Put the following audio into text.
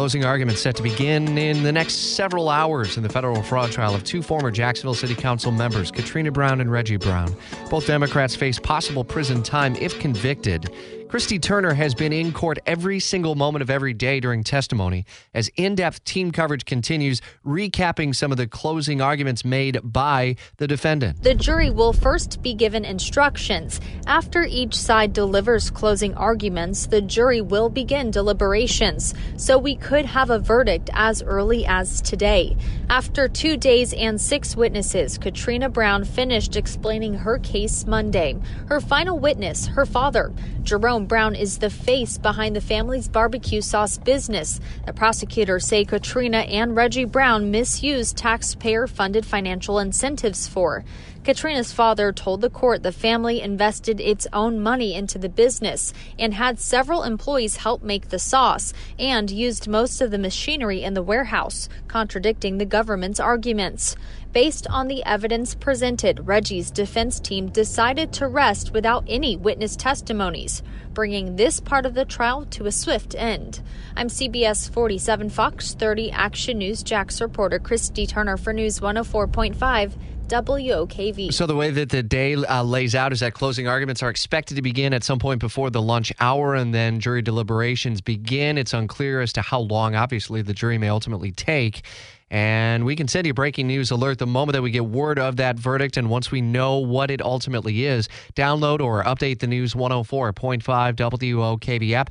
Closing arguments set to begin in the next several hours in the federal fraud trial of two former Jacksonville City Council members, Katrina Brown and Reggie Brown. Both Democrats face possible prison time if convicted. Christy Turner has been in court every single moment of every day during testimony as in-depth team coverage continues, recapping some of the closing arguments made by the defendant. The jury will first be given instructions. After each side delivers closing arguments, the jury will begin deliberations, so we could have a verdict as early as today. After 2 days and 6 witnesses, Katrina Brown finished explaining her case Monday. Her final witness, her father, Jerome Brown, is the face behind the family's barbecue sauce business. The prosecutors say Katrina and Reggie Brown misused taxpayer-funded financial incentives for. Katrina's father told the court the family invested its own money into the business and had several employees help make the sauce and used most of the machinery in the warehouse, contradicting the government's arguments. Based on the evidence presented, Reggie's defense team decided to rest without any witness testimonies, bringing this part of the trial to a swift end. I'm CBS 47 Fox 30 Action News Jax reporter Christy Turner for News 104.5 WOKV. So the way that the day lays out is that closing arguments are expected to begin at some point before the lunch hour, and then jury deliberations begin. It's unclear as to how long, obviously, the jury may ultimately take. And we can send you breaking news alert the moment that we get word of that verdict. And once we know what it ultimately is, download or update the News 104.5 WOKV app.